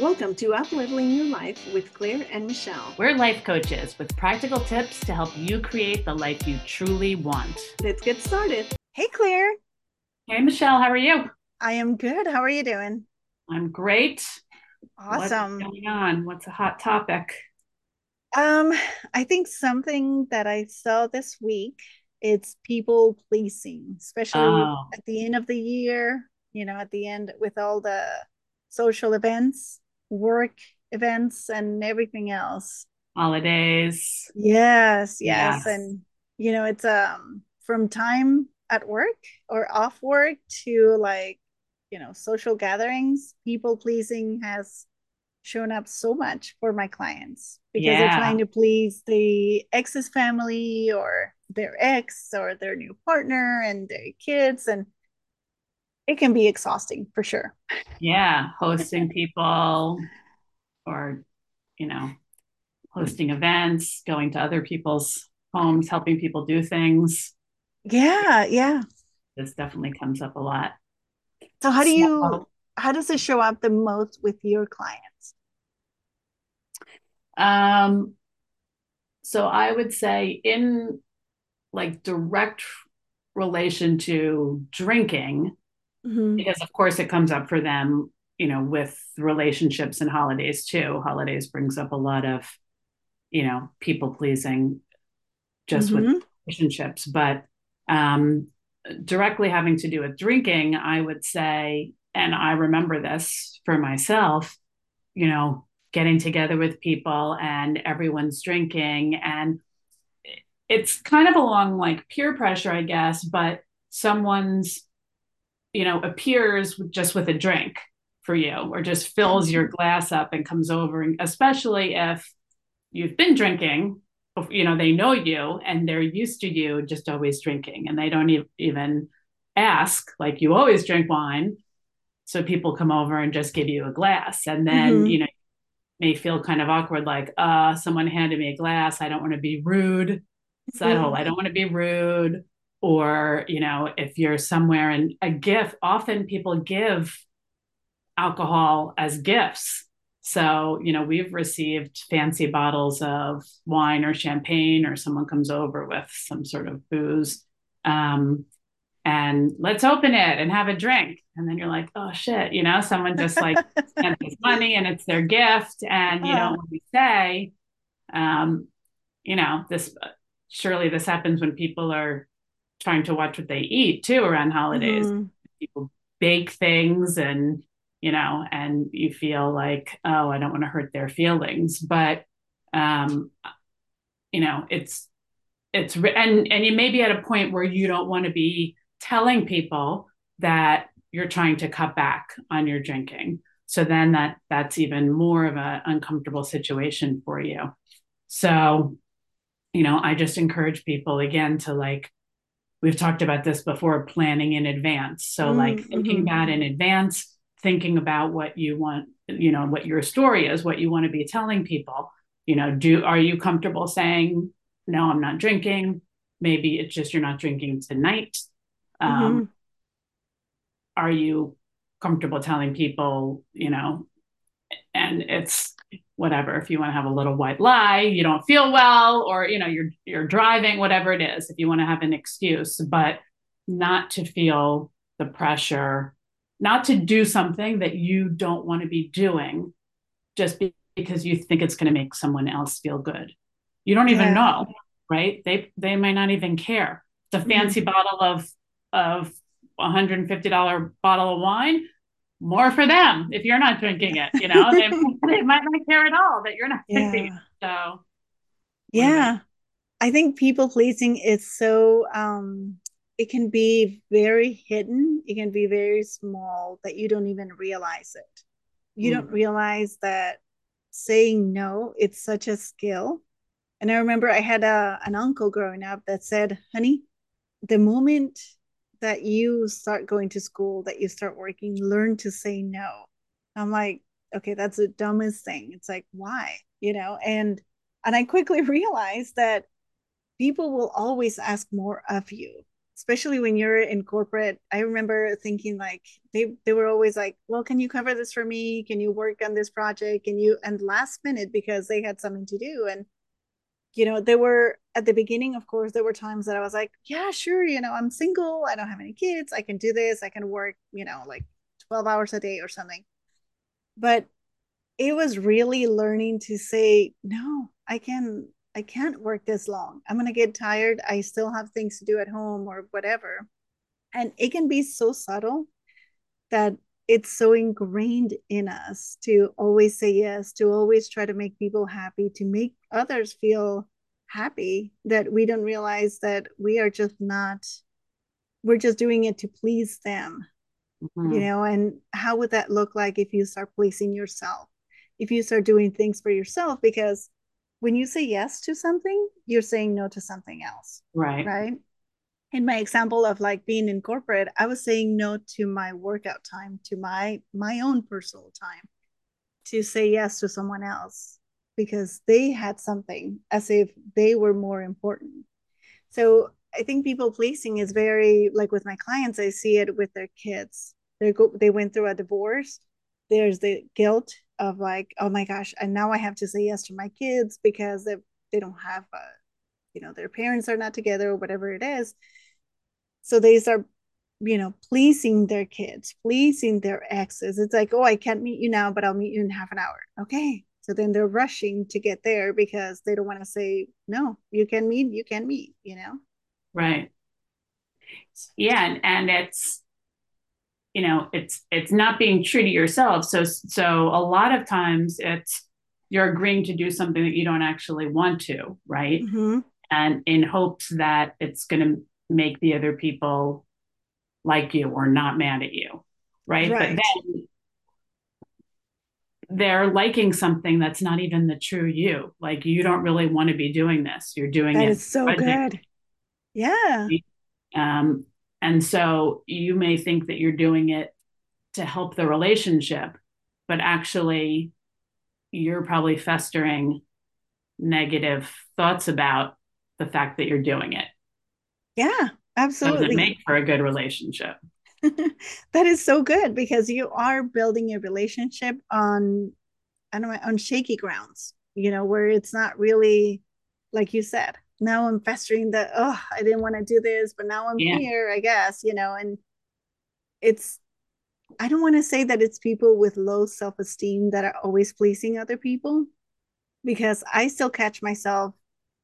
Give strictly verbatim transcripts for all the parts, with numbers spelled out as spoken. Welcome to Upleveling Your Life with Claire and Michelle. We're life coaches with practical tips to help you create the life you truly want. Let's get started. Hey, Claire. Hey, Michelle. How are you? I am good. How are you doing? I'm great. Awesome. What's going on? What's a hot topic? Um, I think something that I saw this week, it's people pleasing, especially oh. at the end of the year, you know, at the end with all the social events, work events, and everything else. Holidays. Yes, yes, yes. And you know, it's um from time at work or off work to, like, you know, social gatherings. People pleasing has shown up so much for my clients because yeah. they're trying to please the ex's family or their ex or their new partner and their kids, and it can be exhausting for sure. Yeah. Hosting people or, you know, hosting events, going to other people's homes, helping people do things. Yeah. Yeah. This definitely comes up a lot. So how do you, how does it show up the most with your clients? Um, so I would say in like direct relation to drinking, mm-hmm. because of course it comes up for them, you know, with relationships and holidays too. Holidays brings up a lot of, you know, people pleasing just mm-hmm. with relationships, but um, directly having to do with drinking, I would say, and I remember this for myself, you know, getting together with people and everyone's drinking, and it's kind of along like peer pressure, I guess, but someone's, you know, appears just with a drink for you or just fills your glass up and comes over. And especially if you've been drinking, you know, they know you and they're used to you just always drinking, and they don't e- even ask, like, you always drink wine. So people come over and just give you a glass, and then, mm-hmm. you know, you may feel kind of awkward, like, uh, someone handed me a glass. I don't want to be rude. It's that whole, I don't want to be rude. Or, you know, if you're somewhere and a gift, often people give alcohol as gifts. So, you know, we've received fancy bottles of wine or champagne, or someone comes over with some sort of booze. Um, and let's open it and have a drink. And then you're like, oh shit, you know, someone just like spent this money and it's their gift. And, you know, when we say, um, you know, this, surely this happens when people are trying to watch what they eat too around holidays. Mm-hmm. People bake things, and, you know, and you feel like, oh, I don't want to hurt their feelings, but, um, you know, it's, it's, and, and you may be at a point where you don't want to be telling people that you're trying to cut back on your drinking. So then that, that's even more of an uncomfortable situation for you. So, you know, I just encourage people again to, like, we've talked about this before, planning in advance. So mm, like thinking mm-hmm. about in advance, thinking about what you want, you know, what your story is, what you want to be telling people, you know, do, are you comfortable saying, no, I'm not drinking. Maybe it's just, you're not drinking tonight. Um, mm-hmm. Are you comfortable telling people, you know, and it's whatever, if you want to have a little white lie, you don't feel well, or, you know, you're, you're driving, whatever it is, if you want to have an excuse, but not to feel the pressure, not to do something that you don't want to be doing just be- because you think it's going to make someone else feel good. You don't even yeah. know, right? They, they might not even care. It's a fancy mm-hmm. bottle of, of one hundred fifty dollars bottle of wine. More for them if you're not drinking it, you know, they, they might not care at all that you're not yeah. drinking it. So yeah, anyway. I think people pleasing is so, um, it can be very hidden. It can be very small that you don't even realize it. You mm. don't realize that saying no, it's such a skill. And I remember I had a, an uncle growing up that said, honey, the moment that you start going to school, that you start working, learn to say no. I'm like, okay, that's the dumbest thing. It's like, why, you know? And, and I quickly realized that people will always ask more of you, especially when you're in corporate. I remember thinking like they, they were always like, well, can you cover this for me? Can you work on this project? Can you, and last minute, because they had something to do. And, you know, there were at the beginning, of course, there were times that I was like, yeah, sure. You know, I'm single. I don't have any kids. I can do this. I can work, you know, like twelve hours a day or something. But it was really learning to say, no, I can, I can't work this long. I'm going to get tired. I still have things to do at home or whatever. And it can be so subtle that it's so ingrained in us to always say yes, to always try to make people happy, to make others feel happy, that we don't realize that we are just not, we're just doing it to please them. Mm-hmm. You know, and how would that look like if you start pleasing yourself, if you start doing things for yourself? Because when you say yes to something, you're saying no to something else. Right. Right. In my example of like being in corporate, I was saying no to my workout time, to my, my own personal time, to say yes to someone else because they had something, as if they were more important. So I think people pleasing is very, like with my clients, I see it with their kids. They go, they went through a divorce. There's the guilt of like, oh my gosh, and now I have to say yes to my kids because they they don't have, a, you know, their parents are not together or whatever it is. So they start, you know, pleasing their kids, pleasing their exes. It's like, oh, I can't meet you now, but I'll meet you in half an hour. Okay. So then they're rushing to get there because they don't want to say, no, you can meet, you can meet, you know? Right. Yeah. And, and it's, you know, it's, it's not being true to yourself. So, so a lot of times it's, you're agreeing to do something that you don't actually want to, right? Mm-hmm. And in hopes that it's going to make the other people like you or not mad at you, right? Right. But then they're liking something that's not even the true you. Like you don't really want to be doing this. You're doing that it. That is so good. Yeah. Um, And so you may think that you're doing it to help the relationship, but actually you're probably festering negative thoughts about the fact that you're doing it. Yeah, absolutely. Doesn't make for a good relationship. That is so good because you are building a relationship on, I don't know, on shaky grounds, you know, where it's not really, like you said, now I'm festering that, oh, I didn't want to do this, but now I'm yeah. here, I guess, you know, and it's, I don't want to say that it's people with low self-esteem that are always pleasing other people, because I still catch myself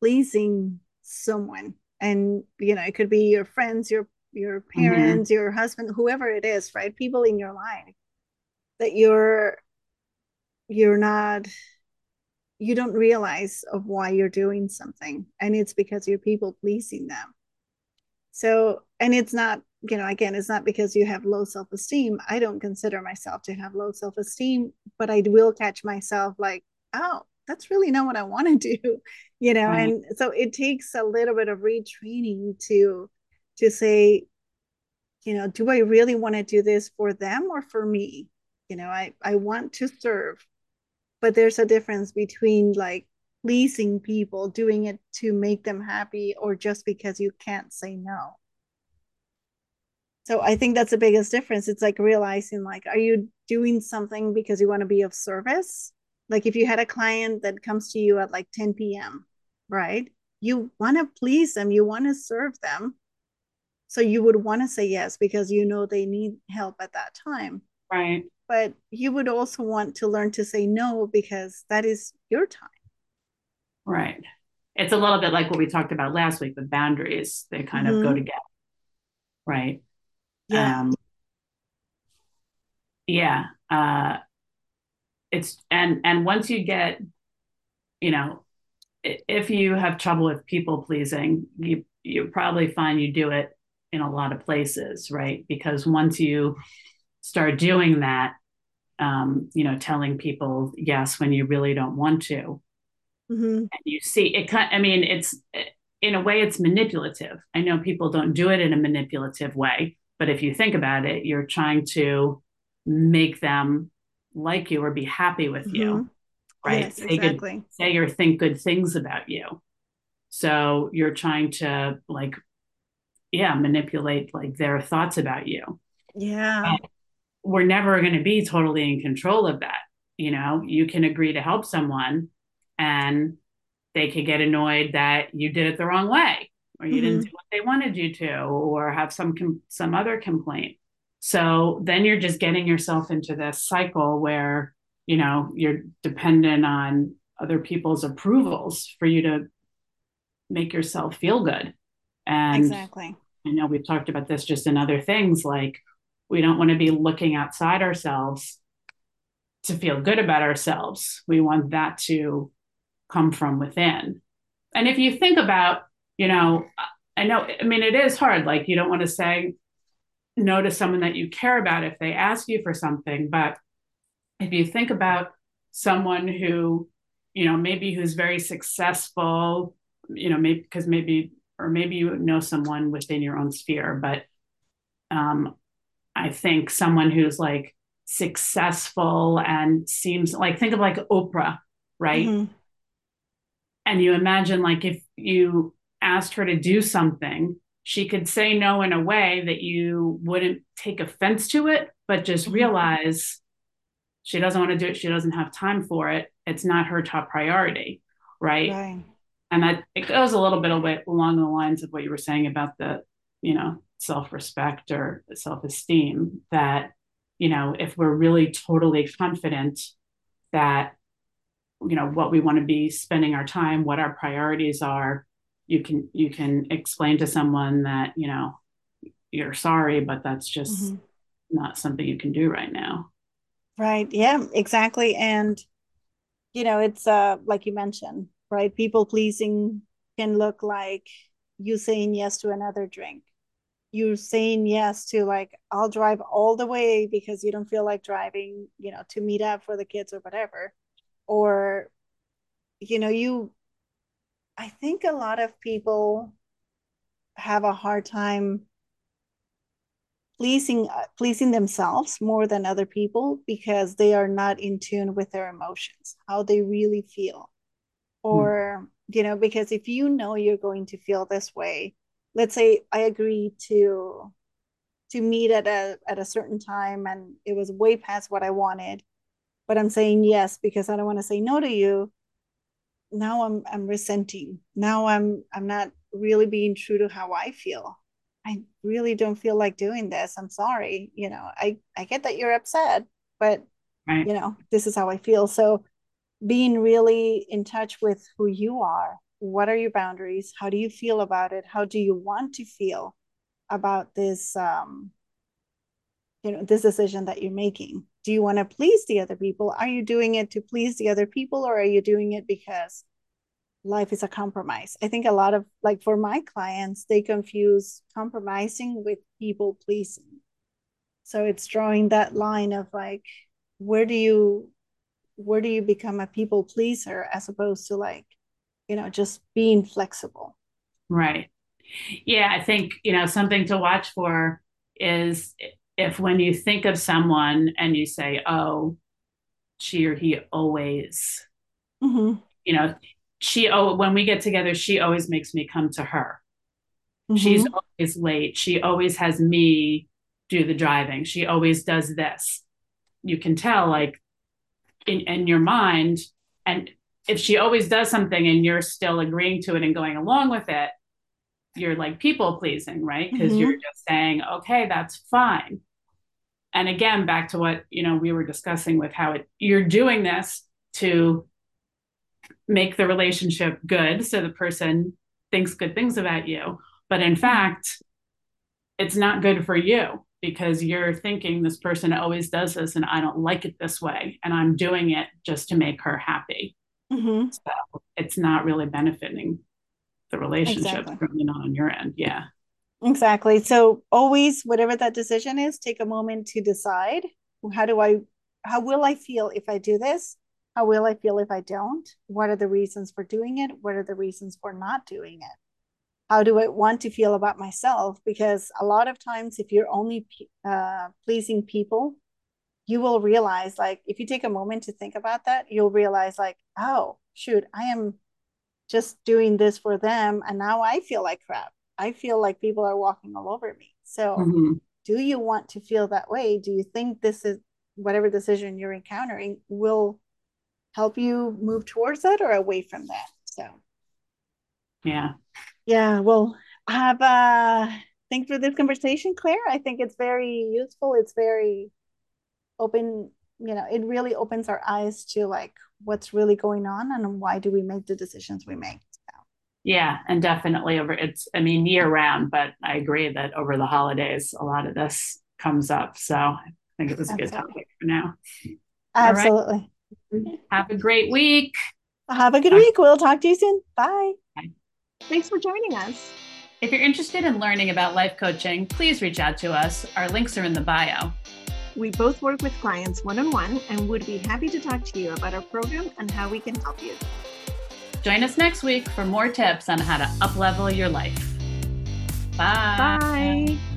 pleasing someone. And, you know, it could be your friends, your, your parents, mm-hmm. your husband, whoever it is, right? People in your life that you're, you're not, you don't realize of why you're doing something, and it's because you're people pleasing them. So, and it's not, you know, again, it's not because you have low self-esteem. I don't consider myself to have low self-esteem, but I will catch myself like, oh, that's really not what I want to do, you know? Right. And so it takes a little bit of retraining to, to say, you know, do I really want to do this for them or for me? You know, I, I want to serve. But there's a difference between like pleasing people, doing it to make them happy, or just because you can't say no. So I think that's the biggest difference. It's like realizing like, are you doing something because you want to be of service? Like if you had a client that comes to you at like ten p.m., right? You want to please them. You want to serve them. So you would want to say yes because you know they need help at that time. Right. But you would also want to learn to say no, because that is your time. Right. It's a little bit like what we talked about last week with boundaries. They kind mm-hmm. of go together. Right. Yeah. Um, yeah. Uh, it's, and, and once you get, you know, if you have trouble with people pleasing, you, you probably find you do it in a lot of places, right? Because once you start doing that, um, you know, telling people yes when you really don't want to. Mm-hmm. And you see it, I mean, it's in a way it's manipulative. I know people don't do it in a manipulative way, but if you think about it, you're trying to make them like you or be happy with mm-hmm. you, right? Yes, say exactly. Good, say or think good things about you. So you're trying to like yeah, manipulate like their thoughts about you. Yeah. And we're never going to be totally in control of that. You know, you can agree to help someone and they could get annoyed that you did it the wrong way, or you mm-hmm. didn't do what they wanted you to, or have some, com- some other complaint. So then you're just getting yourself into this cycle where, you know, you're dependent on other people's approvals for you to make yourself feel good. And exactly. You know, we've talked about this just in other things, like we don't want to be looking outside ourselves to feel good about ourselves. We want that to come from within. And if you think about, you know, I know, I mean, it is hard. Like you don't want to say no to someone that you care about if they ask you for something. But if you think about someone who, you know, maybe who's very successful, you know, maybe because maybe, or maybe you know someone within your own sphere, but um, I think someone who's like successful and seems like, think of like Oprah, right? Mm-hmm. And you imagine like if you asked her to do something, she could say no in a way that you wouldn't take offense to it, but just realize she doesn't want to do it. She doesn't have time for it. It's not her top priority, right? Right. And that it goes a little bit away along the lines of what you were saying about the, you know, self-respect or self-esteem, that, you know, if we're really totally confident that, you know, what we want to be spending our time, what our priorities are, you can, you can explain to someone that, you know, you're sorry, but that's just mm-hmm. not something you can do right now. Right. Yeah, exactly. And, you know, it's uh, like you mentioned, right? People pleasing can look like you saying yes to another drink. You're saying yes to like, I'll drive all the way because you don't feel like driving, you know, to meet up for the kids or whatever. Or, you know, you, I think a lot of people have a hard time pleasing, uh, pleasing themselves more than other people because they are not in tune with their emotions, how they really feel. Or, you know, because if you know you're going to feel this way, let's say I agreed to to meet at a at a certain time and it was way past what I wanted, but I'm saying yes because I don't want to say no to you. Now I'm I'm resenting. Now I'm I'm not really being true to how I feel. I really don't feel like doing this. I'm sorry. You know, I, I get that you're upset, but right. you know, this is how I feel. So being really in touch with who you are. What are your boundaries? How do you feel about it? How do you want to feel about this, um, you know, this decision that you're making? Do you want to please the other people? Are you doing it to please the other people, or are you doing it because life is a compromise? I think a lot of, like for my clients, they confuse compromising with people pleasing. So it's drawing that line of like, where do you, where do you become a people pleaser as opposed to like, you know, just being flexible. Right. Yeah. I think, you know, something to watch for is if when you think of someone and you say, oh, she or he always, mm-hmm. you know, she, oh, when we get together, she always makes me come to her. Mm-hmm. She's always late. She always has me do the driving. She always does this. You can tell like, In, in your mind. And if she always does something and you're still agreeing to it and going along with it, you're like people pleasing, right? Because mm-hmm. you're just saying, okay, that's fine. And again, back to what, you know, we were discussing with how it, you're doing this to make the relationship good. So the person thinks good things about you, but in fact, it's not good for you. Because you're thinking this person always does this and I don't like it this way. And I'm doing it just to make her happy. Mm-hmm. So it's not really benefiting the relationship, exactly. Really not on your end. Yeah, exactly. So always, whatever that decision is, take a moment to decide, how do I, how will I feel if I do this? How will I feel if I don't? What are the reasons for doing it? What are the reasons for not doing it? How do I want to feel about myself? Because a lot of times if you're only uh, pleasing people, you will realize, like, if you take a moment to think about that, you'll realize like, oh, shoot, I am just doing this for them. And now I feel like crap. I feel like people are walking all over me. So mm-hmm. do you want to feel that way? Do you think this is whatever decision you're encountering will help you move towards that or away from that? So, yeah. Yeah. Well, I've, uh, thanks for this conversation, Claire. I think it's very useful. It's very open, you know, it really opens our eyes to like what's really going on and why do we make the decisions we make. Yeah. And definitely over it's, I mean, year round, but I agree that over the holidays, a lot of this comes up. So I think it was a Absolutely. Good topic for now. Absolutely. Right. Have a great week. Have a good Bye. Week. We'll talk to you soon. Bye. Bye. Thanks for joining us. If you're interested in learning about life coaching, please reach out to us. Our links are in the bio. We both work with clients one-on-one and would be happy to talk to you about our program and how we can help you. Join us next week for more tips on how to uplevel your life. Bye. Bye.